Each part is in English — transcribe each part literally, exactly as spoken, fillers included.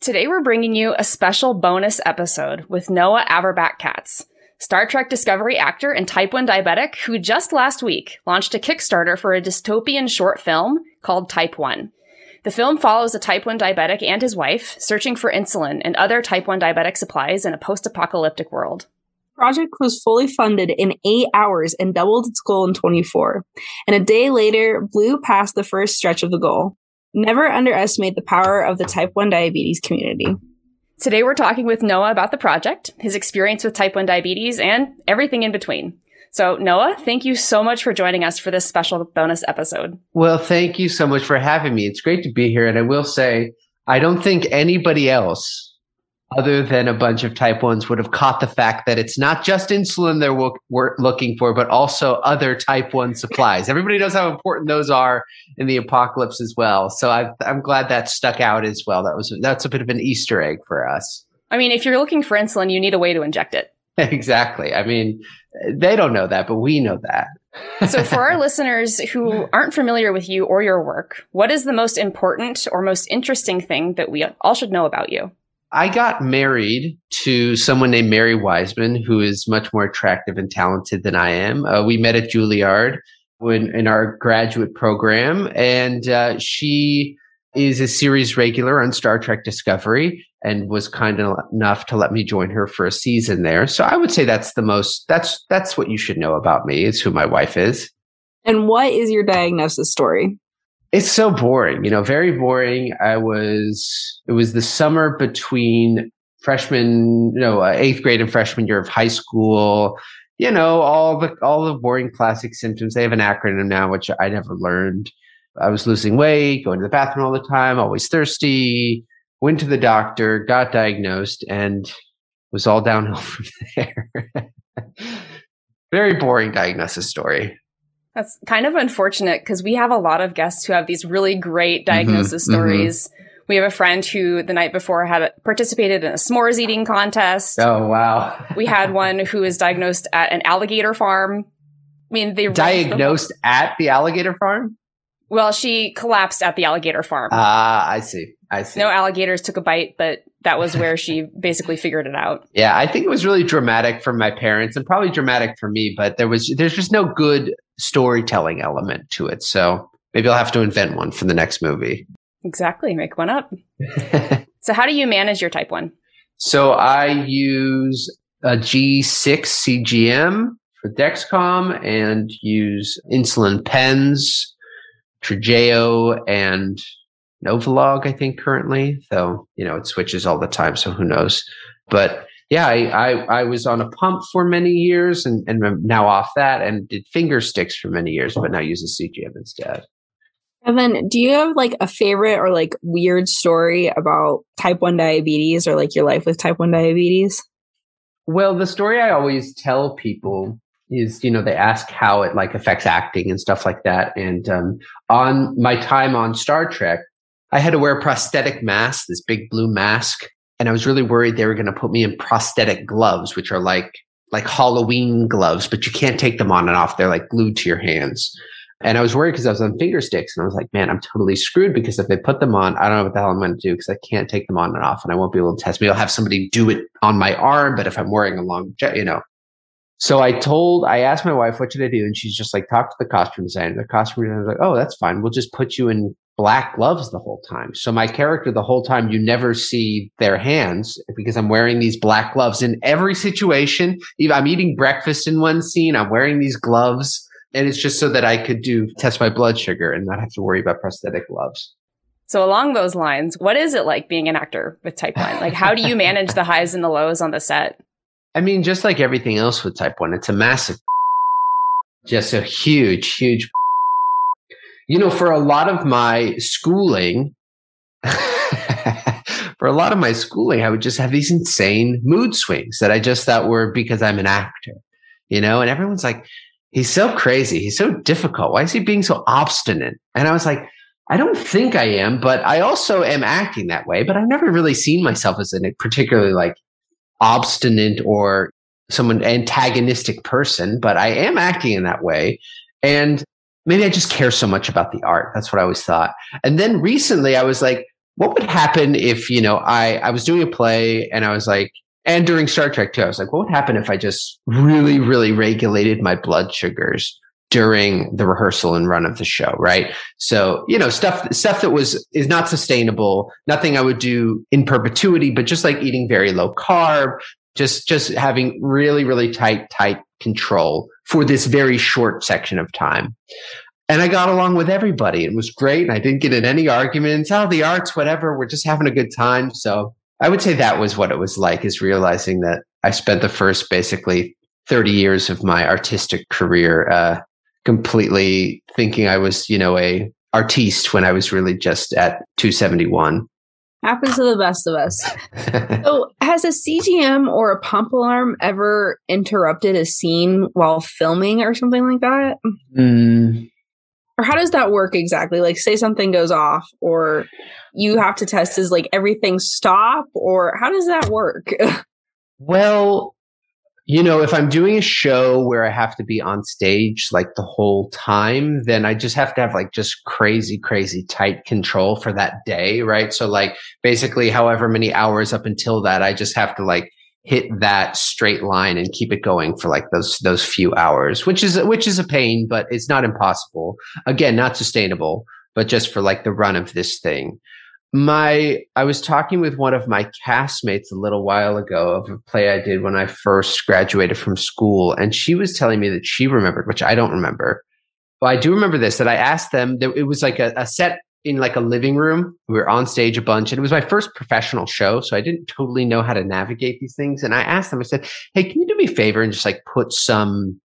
Today we're bringing you a special bonus episode with Noah Averbach-Katz, Star Trek Discovery actor and type one diabetic who just last week launched a Kickstarter for a dystopian short film called Type one. The film follows a type one diabetic and his wife searching for insulin and other type one diabetic supplies in a post-apocalyptic world. The project was fully funded in eight hours and doubled its goal in twenty-four, and a day later blew past the first stretch of the goal. Never underestimate the power of the type one diabetes community. Today we're talking with Noah about the project, his experience with type one diabetes, and everything in between. So, Noah, thank you so much for joining us for this special bonus episode. Well, thank you so much for having me. It's great to be here, and I will say, I don't think anybody else other than a bunch of type ones would have caught the fact that it's not just insulin they're w- we're looking for, but also other type one supplies. Everybody knows how important those are in the apocalypse as well. So I've, I'm glad that stuck out as well. That was That's a bit of an Easter egg for us. I mean, if you're looking for insulin, you need a way to inject it. Exactly. I mean, they don't know that, but we know that. So for our listeners who aren't familiar with you or your work, what is the most important or most interesting thing that we all should know about you? I got married to someone named Mary Wiseman, who is much more attractive and talented than I am. Uh, we met at Juilliard when in our graduate program, and uh, she is a series regular on Star Trek Discovery and was kind enough to let me join her for a season there. So I would say that's the most, that's that's what you should know about me, is who my wife is. And what is your diagnosis story? It's so boring, you know, very boring. I was, it was the summer between freshman, you know, eighth grade and freshman year of high school. You know, all the, all the boring classic symptoms. They have an acronym now, which I never learned. I was losing weight, going to the bathroom all the time, always thirsty, went to the doctor, got diagnosed, and was all downhill from there. Very boring diagnosis story. That's kind of unfortunate because we have a lot of guests who have these really great diagnosis mm-hmm, stories. Mm-hmm. We have a friend who the night before had participated in a s'mores eating contest. Oh, wow. We had one who was diagnosed at an alligator farm. I mean, they diagnosed the- at the alligator farm? Well, she collapsed at the alligator farm. Ah, uh, I see. I see. No alligators took a bite, but that was where she basically figured it out. Yeah, I think it was really dramatic for my parents and probably dramatic for me, but there was there's just no good storytelling element to it. So maybe I'll have to invent one for the next movie. Exactly. Make one up. So how do you manage your type one? So I use a G six C G M for Dexcom and use insulin pens, Trejeo and Novolog, I think, currently. Though, you know, it switches all the time, so who knows? But yeah, I I, I was on a pump for many years and, and I'm now off that, and did finger sticks for many years, but now use a C G M instead. Evan, do you have like a favorite or like weird story about type one diabetes or like your life with type one diabetes? Well, the story I always tell people is, you know, they ask how it like affects acting and stuff like that. And um, on my time on Star Trek, I had to wear a prosthetic mask, this big blue mask. And I was really worried they were going to put me in prosthetic gloves, which are like, like Halloween gloves, but you can't take them on and off. They're like glued to your hands. And I was worried because I was on finger sticks and I was like, man, I'm totally screwed because if they put them on, I don't know what the hell I'm going to do because I can't take them on and off and I won't be able to test me. I'll have somebody do it on my arm. But if I'm wearing a long, you know, So I told, I asked my wife, what should I do? And she's just like, talk to the costume designer. The costume designer was like, oh, that's fine. We'll just put you in black gloves the whole time. So my character, the whole time, you never see their hands because I'm wearing these black gloves in every situation. I'm eating breakfast in one scene. I'm wearing these gloves. And it's just so that I could do test my blood sugar and not have to worry about prosthetic gloves. So along those lines, what is it like being an actor with type one? Like, how do you manage the highs and the lows on the set? I mean, just like everything else with type one, it's a massive, just a huge, huge, you know, for a lot of my schooling, for a lot of my schooling, I would just have these insane mood swings that I just thought were because I'm an actor, you know, and everyone's like, he's so crazy. He's so difficult. Why is he being so obstinate? And I was like, I don't think I am, but I also am acting that way, but I've never really seen myself as a particularly like obstinate or someone antagonistic person, but I am acting in that way. And maybe I just care so much about the art. That's what I always thought. And then recently I was like, what would happen if, you know, I, I was doing a play and I was like, and during Star Trek too, I was like, what would happen if I just really, really regulated my blood sugars during the rehearsal and run of the show, right? So, you know, stuff, stuff that was, is not sustainable, nothing I would do in perpetuity, but just like eating very low carb, just, just having really, really tight, tight control for this very short section of time. And I got along with everybody. It was great. And I didn't get in any arguments. Oh, the arts, whatever. We're just having a good time. So I would say that was what it was like, is realizing that I spent the first basically thirty years of my artistic career, uh, completely thinking I was, you know, a artiste when I was really just at two seventy-one. Happens to the best of us. So has a C G M or a pump alarm ever interrupted a scene while filming or something like that? Mm. Or how does that work exactly? Like, say something goes off or you have to test, is like everything stop, or how does that work? Well, you know, if I'm doing a show where I have to be on stage like the whole time, then I just have to have like just crazy, crazy tight control for that day, right? So like basically however many hours up until that, I just have to like hit that straight line and keep it going for like those those few hours, which is which is a pain, but it's not impossible. Again, not sustainable, but just for like the run of this thing. My, I was talking with one of my castmates a little while ago of a play I did when I first graduated from school. And she was telling me that she remembered, which I don't remember. But I do remember this, that I asked them, that it was like a, a set in like a living room. We were on stage a bunch and it was my first professional show. So I didn't totally know how to navigate these things. And I asked them, I said, hey, can you do me a favor and just like put some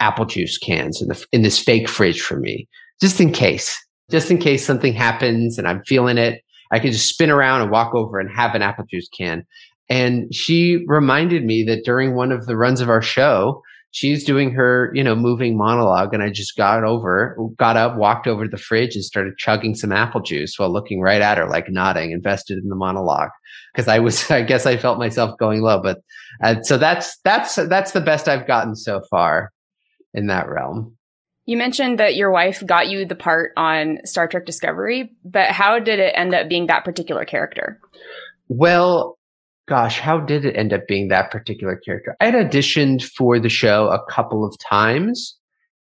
apple juice cans in the in this fake fridge for me, just in case, just in case something happens and I'm feeling it. I could just spin around and walk over and have an apple juice can. And she reminded me that during one of the runs of our show, she's doing her, you know, moving monologue. And I just got over, got up, walked over to the fridge and started chugging some apple juice while looking right at her, like nodding, invested in the monologue. Cause I was, I guess I felt myself going low, but uh, so that's, that's, that's the best I've gotten so far in that realm. You mentioned that your wife got you the part on Star Trek Discovery, but how did it end up being that particular character? Well, gosh, how did it end up being that particular character? I had auditioned for the show a couple of times,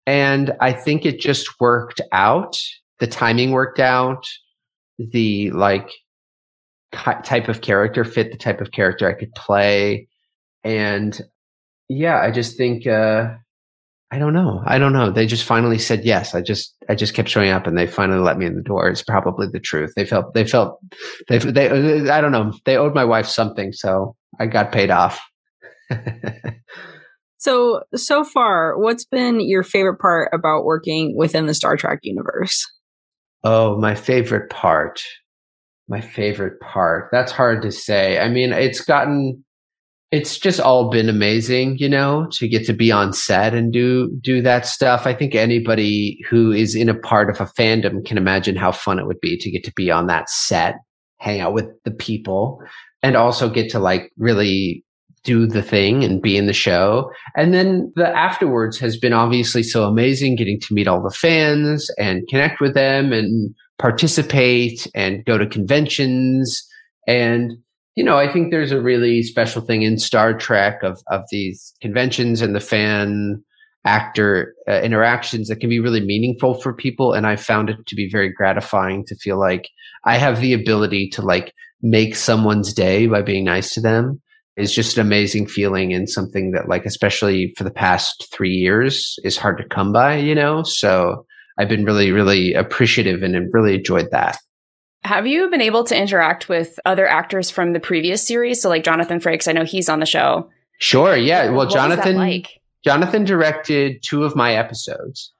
and I think it just worked out. The timing worked out. The like type of character fit the type of character I could play. And yeah, I just think... Uh, I don't know. I don't know. They just finally said yes. I just, I just kept showing up, and they finally let me in the door. It's probably the truth. They felt, they felt, they, they. I don't know. They owed my wife something, so I got paid off. so, so far, what's been your favorite part about working within the Star Trek universe? Oh, my favorite part. My favorite part. That's hard to say. I mean, it's gotten. It's just all been amazing, you know, to get to be on set and do do that stuff. I think anybody who is in a part of a fandom can imagine how fun it would be to get to be on that set, hang out with the people, and also get to like really do the thing and be in the show. And then the afterwards has been obviously so amazing, getting to meet all the fans and connect with them and participate and go to conventions. And you know, I think there's a really special thing in Star Trek of of these conventions and the fan actor uh, interactions that can be really meaningful for people. And I found it to be very gratifying to feel like I have the ability to like make someone's day by being nice to them. It's just an amazing feeling, and something that like, especially for the past three years, is hard to come by, you know? So I've been really, really appreciative and, and really enjoyed that. Have you been able to interact with other actors from the previous series? So like Jonathan Frakes, I know he's on the show. Sure. Yeah. Well, what Jonathan, like? Jonathan directed two of my episodes.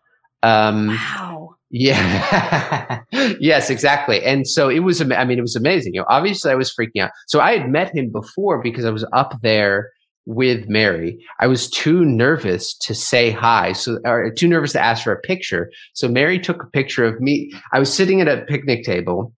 Um, wow. Yeah. Yes, exactly. And so it was, I mean, it was amazing. You know, obviously I was freaking out. So I had met him before because I was up there with Mary. I was too nervous to say hi. So, or too nervous to ask for a picture. So Mary took a picture of me. I was sitting at a picnic table.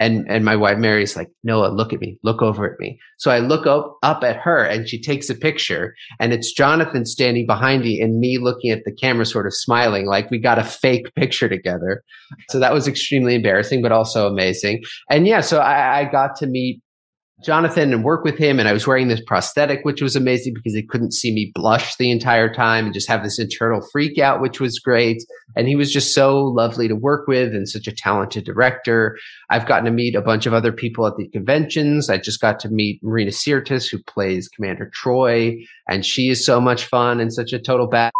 And and my wife Mary's like, Noah, look at me, look over at me. So I look up, up at her and she takes a picture and it's Jonathan standing behind me and me looking at the camera, sort of smiling like we got a fake picture together. So that was extremely embarrassing, but also amazing. And yeah, so I, I got to meet Jonathan and work with him. And I was wearing this prosthetic, which was amazing because he couldn't see me blush the entire time and just have this internal freak out, which was great. And he was just so lovely to work with and such a talented director. I've gotten to meet a bunch of other people at the conventions. I just got to meet Marina Sirtis, who plays Commander Troy. And she is so much fun and such a total badass.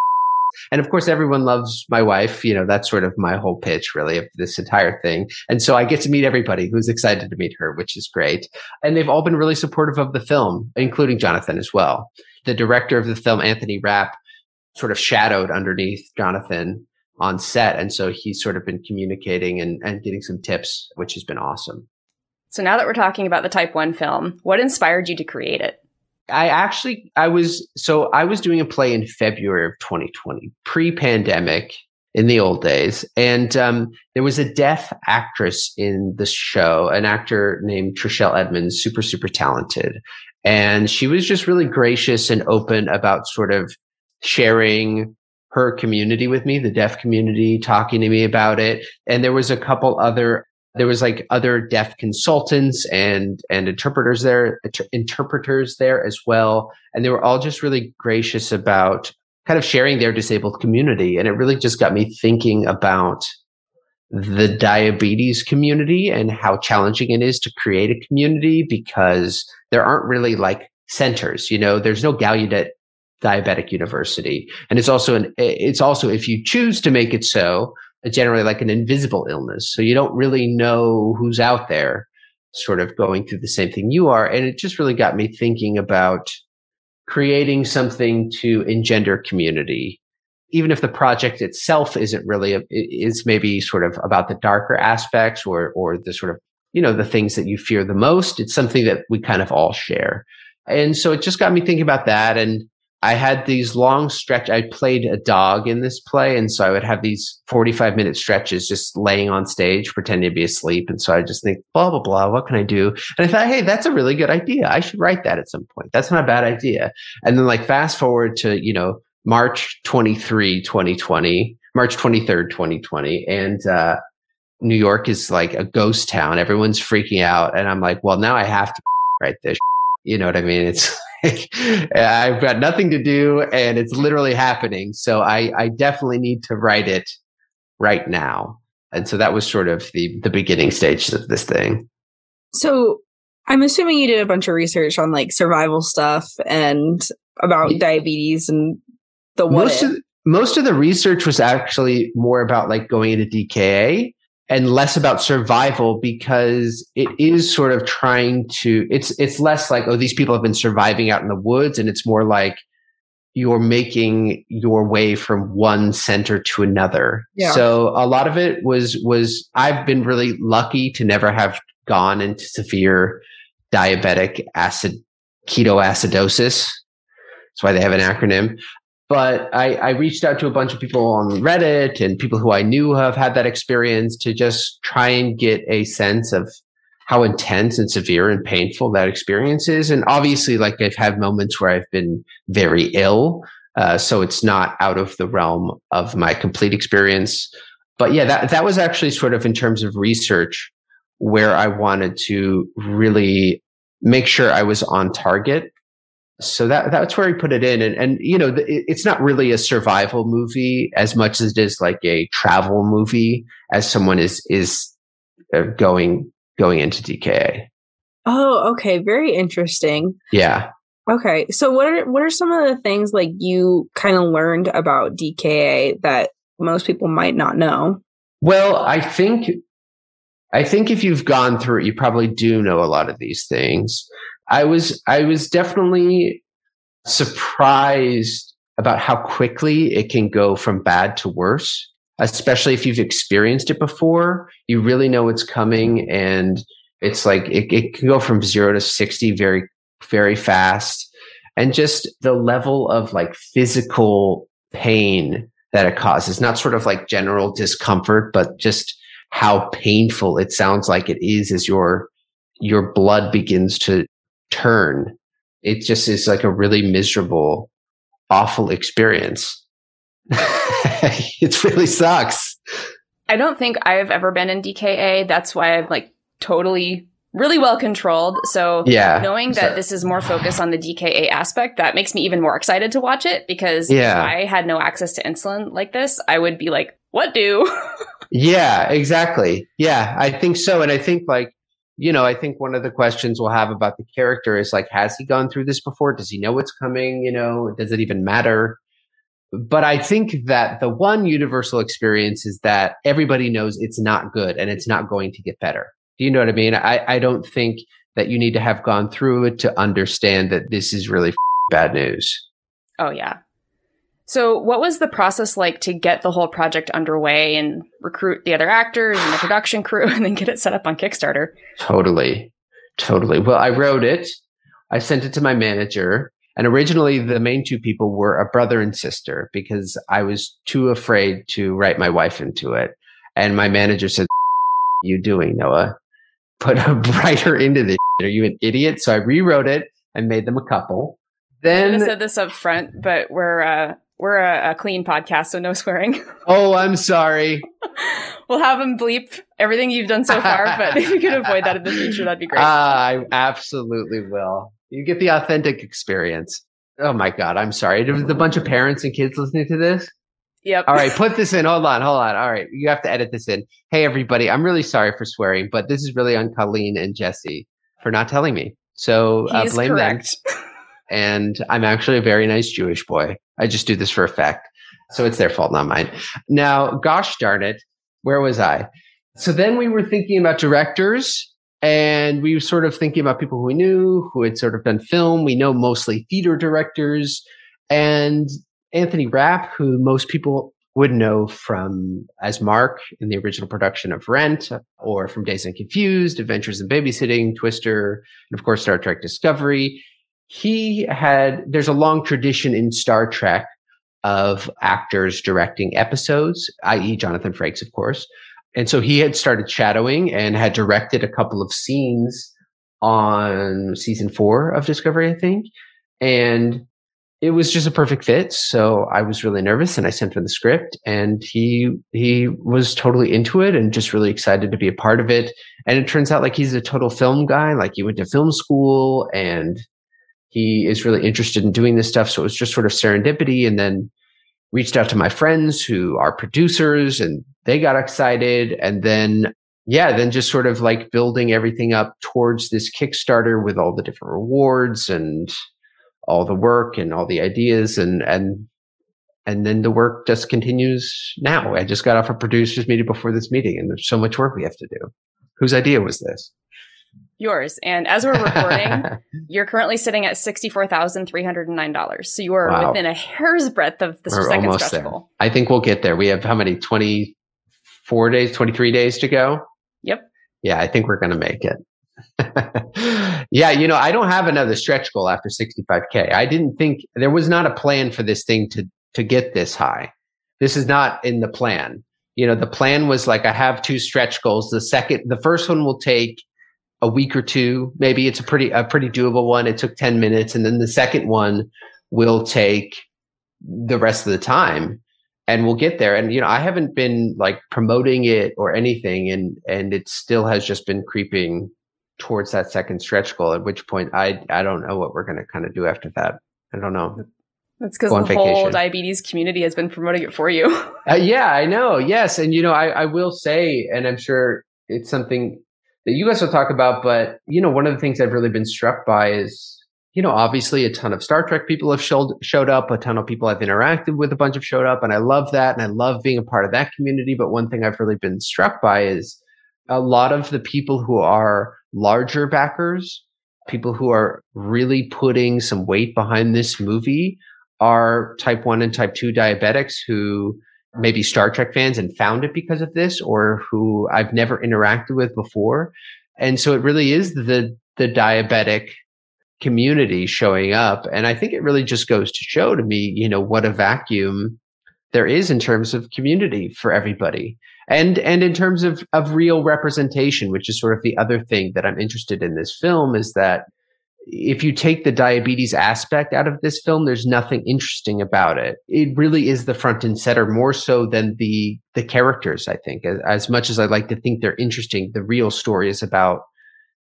And of course, everyone loves my wife. You know, that's sort of my whole pitch, really, of this entire thing. And so I get to meet everybody who's excited to meet her, which is great. And they've all been really supportive of the film, including Jonathan as well. The director of the film, Anthony Rapp, sort of shadowed underneath Jonathan on set. And so he's sort of been communicating and, and getting some tips, which has been awesome. So now that we're talking about the Type one film, what inspired you to create it? I actually, I was, so I was doing a play in February of twenty twenty, pre-pandemic in the old days. And um, there was a deaf actress in the show, an actor named Trishelle Edmonds, super, super talented. And she was just really gracious and open about sort of sharing her community with me, the deaf community, talking to me about it. And there was a couple other There was like other deaf consultants and and interpreters there, inter- interpreters there as well. And they were all just really gracious about kind of sharing their disabled community. And it really just got me thinking about the diabetes community and how challenging it is to create a community because there aren't really like centers, you know, there's no Gallaudet Diabetic University. And it's also an, it's also, if you choose to make it so, generally like an invisible illness. So you don't really know who's out there sort of going through the same thing you are. And it just really got me thinking about creating something to engender community. Even if the project itself isn't really, a, is maybe sort of about the darker aspects or or the sort of, you know, the things that you fear the most, it's something that we kind of all share. And so it just got me thinking about that. And I had these long stretch. I played a dog in this play. And so I would have these forty-five minute stretches just laying on stage, pretending to be asleep. And so I just think, blah, blah, blah, what can I do? And I thought, hey, that's a really good idea. I should write that at some point. That's not a bad idea. And then like fast forward to, you know, March twenty-third, twenty twenty, March twenty-third, twenty twenty. And, uh, New York is like a ghost town. Everyone's freaking out. And I'm like, well, now I have to write this. You know what I mean? It's, I've got nothing to do and it's literally happening. So I, I definitely need to write it right now. And so that was sort of the, the beginning stage of this thing. So I'm assuming you did a bunch of research on like survival stuff and about yeah. diabetes and the what most, of, most of the research was actually more about like going into D K A and less about survival because it is sort of trying to, it's it's less like, oh, these people have been surviving out in the woods. And it's more like you're making your way from one center to another. Yeah. So a lot of it was, was I've been really lucky to never have gone into severe diabetic acid, ketoacidosis. That's why they have an acronym. But I, I reached out to a bunch of people on Reddit and people who I knew have had that experience to just try and get a sense of how intense and severe and painful that experience is. And obviously, like I've had moments where I've been very ill. Uh, so it's not out of the realm of my complete experience. But yeah, that, that was actually sort of in terms of research where I wanted to really make sure I was on target. So that that's where he put it in. And, and you know, the, it's not really a survival movie as much as it is like a travel movie as someone is is going going into D K A. Oh, okay. Very interesting. Yeah. Okay. So what are, what are some of the things like you kind of learned about D K A that most people might not know? Well, I think, I think if you've gone through it, you probably do know a lot of these things. I was I was definitely surprised about how quickly it can go from bad to worse, especially if you've experienced it before. You really know it's coming, and it's like it, it can go from zero to sixty very, very fast. And just the level of like physical pain that it causes, not sort of like general discomfort, but just how painful it sounds like it is as your your blood begins to turn. It just is like a really miserable, awful experience. It really sucks. I don't think I've ever been in D K A. That's why I'm like totally really well controlled. So yeah, knowing that so. this is more focused on the D K A aspect, that makes me even more excited to watch it, because yeah. if I had no access to insulin like this, I would be like, what do? Yeah, exactly. Yeah, I think so. And I think like, you know, I think one of the questions we'll have about the character is like, has he gone through this before? Does he know what's coming? You know, does it even matter? But I think that the one universal experience is that everybody knows it's not good and it's not going to get better. Do you know what I mean? I, I don't think that you need to have gone through it to understand that this is really f- bad news. Oh, yeah. So what was the process like to get the whole project underway and recruit the other actors and the production crew and then get it set up on Kickstarter? Totally. Totally. Well, I wrote it. I sent it to my manager. And originally, the main two people were a brother and sister, because I was too afraid to write my wife into it. And my manager said, what are you doing, Noah? Put a writer into this. Are you an idiot? So I rewrote it and made them a couple. Then I said this up front, but we're uh, we're a, a clean podcast, so no swearing. Oh, I'm sorry. We'll have them bleep everything you've done so far, but if you could avoid that in the future, that'd be great. Uh, I absolutely will. You get the authentic experience. Oh my God, I'm sorry. There's a bunch of parents and kids listening to this. Yep. All right, put this in. Hold on, hold on. All right, you have to edit this in. Hey, everybody, I'm really sorry for swearing, but this is really on Colleen and Jesse for not telling me. So uh, blame correct. them. And I'm actually a very nice Jewish boy. I just do this for a fact. So it's their fault, not mine. Now, gosh darn it, where was I? So then we were thinking about directors. And we were sort of thinking about people who we knew, who had sort of done film. We know mostly theater directors. And Anthony Rapp, who most people would know from as Mark in the original production of Rent, or from Dazed and Confused, Adventures in Babysitting, Twister, and of course, Star Trek: Discovery. He had, there's a long tradition in Star Trek of actors directing episodes, that is. Jonathan Frakes, of course. And so he had started shadowing and had directed a couple of scenes on season four of Discovery, I think. And it was just a perfect fit. So I was really nervous and I sent him the script, and he he was totally into it and just really excited to be a part of it. And it turns out like he's a total film guy. Like he went to film school and he is really interested in doing this stuff. So it was just sort of serendipity. And then reached out to my friends who are producers, and they got excited. And then, yeah, then just sort of like building everything up towards this Kickstarter with all the different rewards and all the work and all the ideas. And, and, and then the work just continues now. I just got off a producer's meeting before this meeting, and there's so much work we have to do. Whose idea was this? Yours. And as we're recording, you're currently sitting at sixty-four thousand three hundred nine dollars. So you are wow. within a hair's breadth of the we're second stretch goal. I think we'll get there. We have how many? twenty-four days, twenty-three days to go? Yep. Yeah, I think we're going to make it. Yeah, you know, I don't have another stretch goal after sixty-five K. I didn't think, there was not a plan for this thing to to get this high. This is not in the plan. You know, the plan was like, I have two stretch goals. The second, the first one will take a week or two, maybe. It's a pretty a pretty doable one. It took ten minutes. And then the second one will take the rest of the time, and we'll get there. And, you know, I haven't been like promoting it or anything, and, and it still has just been creeping towards that second stretch goal, at which point I, I don't know what we're going to kind of do after that. I don't know. That's because the vacation. Whole diabetes community has been promoting it for you. uh, yeah, I know. Yes. And, you know, I, I will say, and I'm sure it's something that you guys will talk about, but, you know, one of the things I've really been struck by is, you know, obviously a ton of Star Trek people have showed, showed up, a ton of people I've interacted with, a bunch have showed up, and I love that, and I love being a part of that community. But one thing I've really been struck by is a lot of the people who are larger backers, people who are really putting some weight behind this movie, are type one and type two diabetics who maybe Star Trek fans and found it because of this, or who I've never interacted with before. And so it really is the the diabetic community showing up. And I think it really just goes to show to me, you know, what a vacuum there is in terms of community for everybody. And and in terms of, of real representation, which is sort of the other thing that I'm interested in this film, is that if you take the diabetes aspect out of this film, there's nothing interesting about it. It really is the front and center, more so than the the characters, I think. As, as much as I like to think they're interesting, the real story is about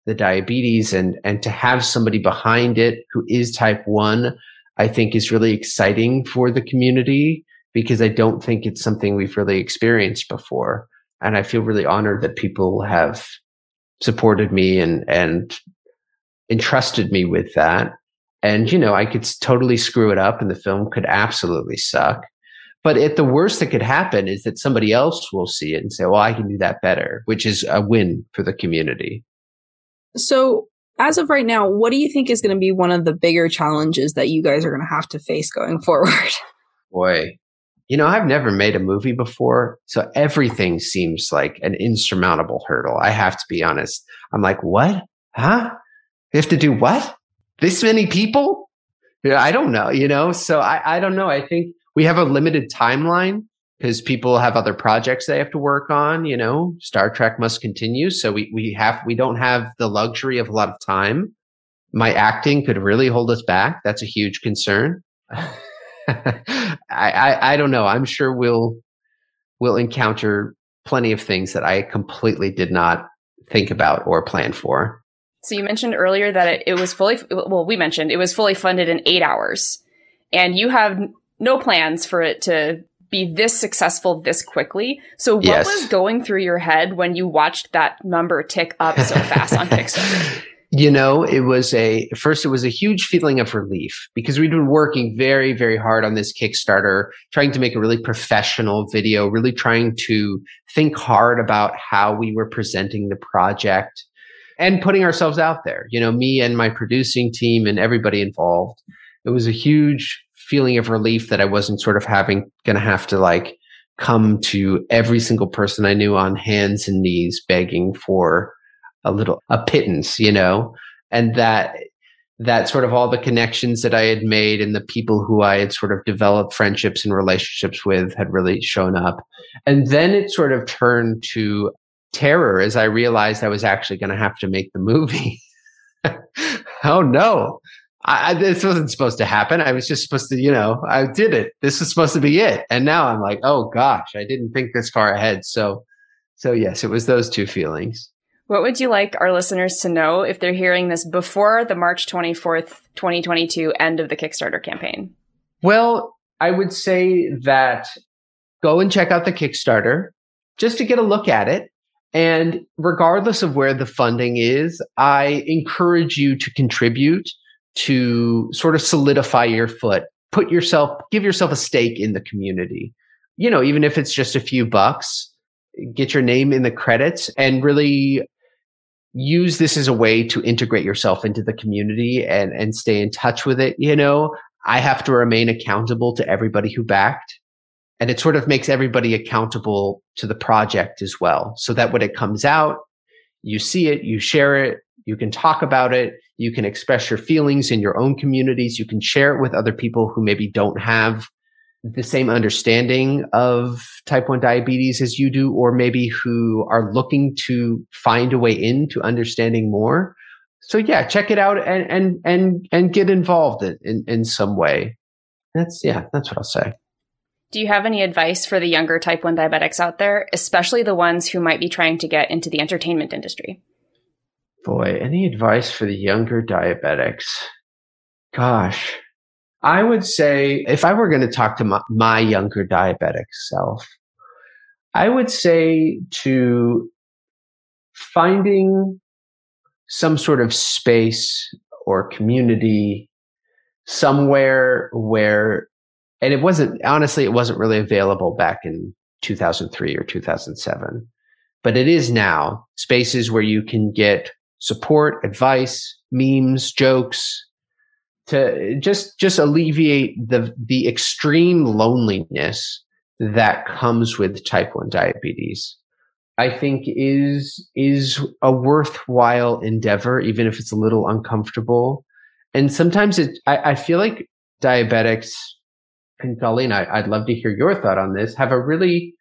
the diabetes, and and to have somebody behind it who is type one, I think is really exciting for the community, because I don't think it's something we've really experienced before. And I feel really honored that people have supported me and and entrusted me with that. And, you know, I could totally screw it up and the film could absolutely suck. But at the worst that could happen is that somebody else will see it and say, well, I can do that better, which is a win for the community. So as of right now, what do you think is going to be one of the bigger challenges that you guys are going to have to face going forward? Boy. You know, I've never made a movie before, so everything seems like an insurmountable hurdle. I have to be honest. I'm like, what? Huh? We have to do what? This many people? Yeah, I don't know, you know? So I, I don't know. I think we have a limited timeline because people have other projects they have to work on, you know? Star Trek must continue. So we, we have we don't have the luxury of a lot of time. My acting could really hold us back. That's a huge concern. I, I, I don't know. I'm sure we'll we'll encounter plenty of things that I completely did not think about or plan for. So you mentioned earlier that it, it was fully well. We mentioned it was fully funded in eight hours, and you have no plans for it to be this successful this quickly. So what yes. was going through your head when you watched that number tick up so fast on Kickstarter? You know, it was a, first it was a huge feeling of relief, because we'd been working very, very hard on this Kickstarter, trying to make a really professional video, really trying to think hard about how we were presenting the project and putting ourselves out there. You know, me and my producing team and everybody involved. It was a huge feeling of relief that I wasn't sort of having, going to have to like come to every single person I knew on hands and knees begging for a little, a pittance, you know, and that, that sort of all the connections that I had made and the people who I had sort of developed friendships and relationships with had really shown up. And then it sort of turned to terror as I realized I was actually going to have to make the movie. Oh no, I, this wasn't supposed to happen. I was just supposed to, you know, I did it. This was supposed to be it. And now I'm like, oh gosh, I didn't think this far ahead. So, so yes, it was those two feelings. What would you like our listeners to know if they're hearing this before the March twenty-fourth, twenty twenty-two end of the Kickstarter campaign? Well, I would say that go and check out the Kickstarter just to get a look at it. And regardless of where the funding is, I encourage you to contribute to sort of solidify your foot, put yourself, give yourself a stake in the community. You know, even if it's just a few bucks, get your name in the credits and really use this as a way to integrate yourself into the community and, and stay in touch with it. You know, I have to remain accountable to everybody who backed, and it sort of makes everybody accountable to the project as well. So that when it comes out, you see it, you share it, you can talk about it, you can express your feelings in your own communities, you can share it with other people who maybe don't have the same understanding of type one diabetes as you do, or maybe who are looking to find a way into understanding more. So yeah, check it out and and and and get involved in in some way. That's yeah, that's what I'll say. Do you have any advice for the younger type one diabetics out there, especially the ones who might be trying to get into the entertainment industry? Boy, any advice for the younger diabetics? Gosh. I would say, if I were going to talk to my, my younger diabetic self, I would say to finding some sort of space or community somewhere where, and it wasn't, honestly, it wasn't really available back in two thousand three or two thousand seven, but it is now, spaces where you can get support, advice, memes, jokes, to just just alleviate the the extreme loneliness that comes with type one diabetes, I think is is a worthwhile endeavor, even if it's a little uncomfortable. And sometimes it, I, I feel like diabetics, and Colleen, I, I'd love to hear your thought on this, have a really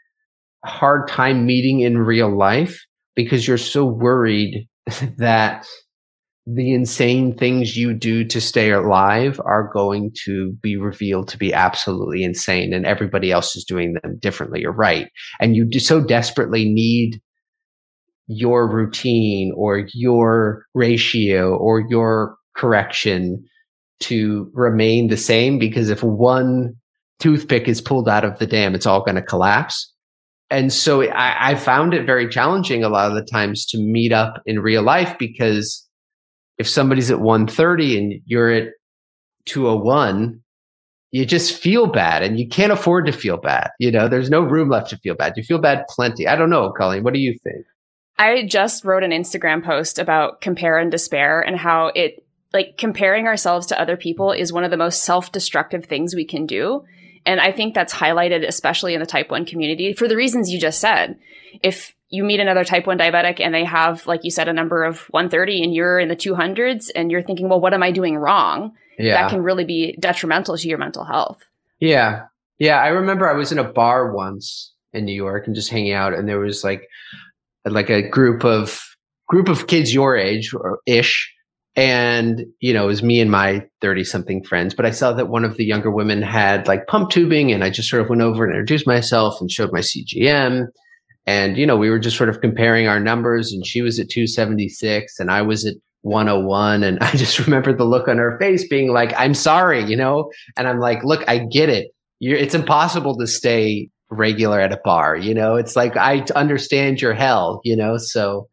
hard time meeting in real life because you're so worried that the insane things you do to stay alive are going to be revealed to be absolutely insane, and everybody else is doing them differently or right. And you do so desperately need your routine or your ratio or your correction to remain the same, because if one toothpick is pulled out of the dam, it's all going to collapse. And so I, I found it very challenging a lot of the times to meet up in real life, because if somebody's at one thirty and you're at two oh one, you just feel bad, and you can't afford to feel bad. You know, there's no room left to feel bad. You feel bad plenty. I don't know, Colleen, what do you think? I just wrote an Instagram post about compare and despair, and how it, like, comparing ourselves to other people is one of the most self-destructive things we can do. And I think that's highlighted, especially in the type one community, for the reasons you just said. If you meet another type one diabetic and they have, like you said, a number of one thirty and you're in the two hundreds and you're thinking, well, what am I doing wrong? Yeah. That can really be detrimental to your mental health. Yeah. Yeah. I remember I was in a bar once in New York and just hanging out, and there was like, like a group of group of kids your age or ish. And, you know, it was me and my thirty something friends, but I saw that one of the younger women had like pump tubing, and I just sort of went over and introduced myself and showed my C G M. And, you know, we were just sort of comparing our numbers, and she was at two seventy-six and I was at one oh one. And I just remember the look on her face being like, I'm sorry, you know? And I'm like, look, I get it. You're, it's impossible to stay regular at a bar. You know, it's like, I understand your hell, you know? So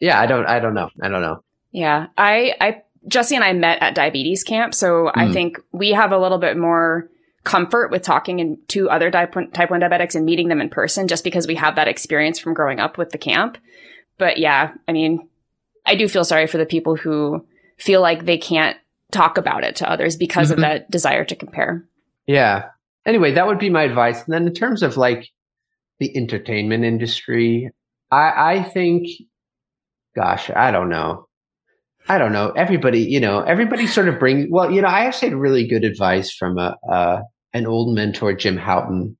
yeah, I don't, I don't know. I don't know. Yeah, I, I, Jesse and I met at diabetes camp. So mm. I think we have a little bit more comfort with talking in, to other type one, type one diabetics and meeting them in person, just because we have that experience from growing up with the camp. But yeah, I mean, I do feel sorry for the people who feel like they can't talk about it to others because mm-hmm. of that desire to compare. Yeah. Anyway, that would be my advice. And then in terms of like the entertainment industry, I, I think, gosh, I don't know. I don't know. Everybody, you know, everybody sort of brings, well, you know, I actually had really good advice from a, uh, an old mentor, Jim Houghton,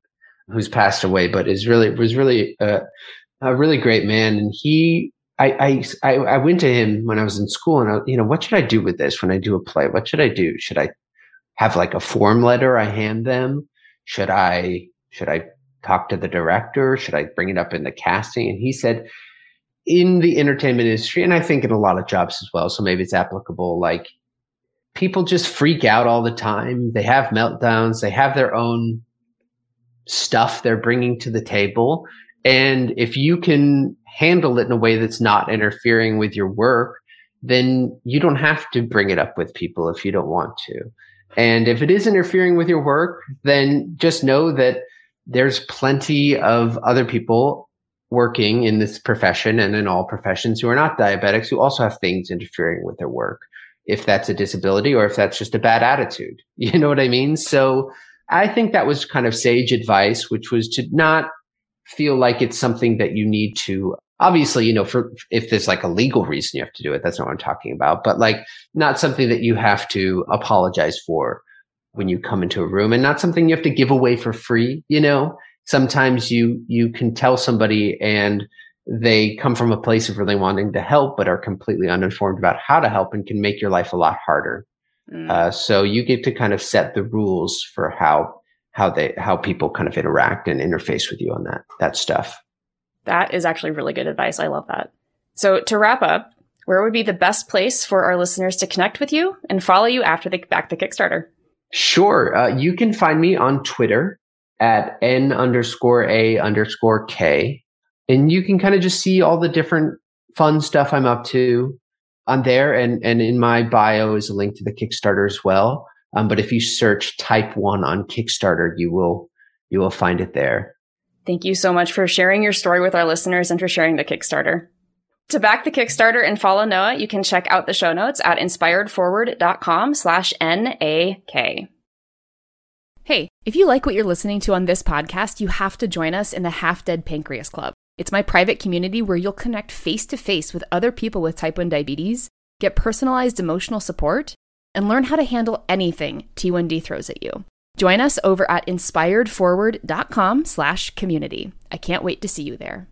who's passed away, but is really, was really a, a really great man. And he, I, I, I went to him when I was in school, and I, you know, what should I do with this when I do a play? What should I do? Should I have like a form letter I hand them? Should I, should I talk to the director? Should I bring it up in the casting? And he said, in the entertainment industry, and I think in a lot of jobs as well, so maybe it's applicable, like people just freak out all the time. They have meltdowns. They have their own stuff they're bringing to the table. And if you can handle it in a way that's not interfering with your work, then you don't have to bring it up with people if you don't want to. And if it is interfering with your work, then just know that there's plenty of other people working in this profession and in all professions who are not diabetics, who also have things interfering with their work, if that's a disability or if that's just a bad attitude. You know what I mean? So I think that was kind of sage advice, which was to not feel like it's something that you need to, obviously, you know, for if there's like a legal reason you have to do it, that's not what I'm talking about, but like not something that you have to apologize for when you come into a room, and not something you have to give away for free, you know? Sometimes you you can tell somebody and they come from a place of really wanting to help, but are completely uninformed about how to help, and can make your life a lot harder. Mm. Uh, so you get to kind of set the rules for how how they how people kind of interact and interface with you on that that stuff. That is actually really good advice. I love that. So to wrap up, where would be the best place for our listeners to connect with you and follow you after they back the Kickstarter? Sure, uh, you can find me on Twitter at N underscore A underscore K. And you can kind of just see all the different fun stuff I'm up to on there. And, and in my bio is a link to the Kickstarter as well. Um, but if you search Type one on Kickstarter, you will, you will find it there. Thank you so much for sharing your story with our listeners and for sharing the Kickstarter. To back the Kickstarter and follow Noah, you can check out the show notes at inspiredforward.com slash N A K. Hey, if you like what you're listening to on this podcast, you have to join us in the Half Dead Pancreas Club. It's my private community where you'll connect face-to-face with other people with type one diabetes, get personalized emotional support, and learn how to handle anything T one D throws at you. Join us over at inspired forward dot com slash community. I can't wait to see you there.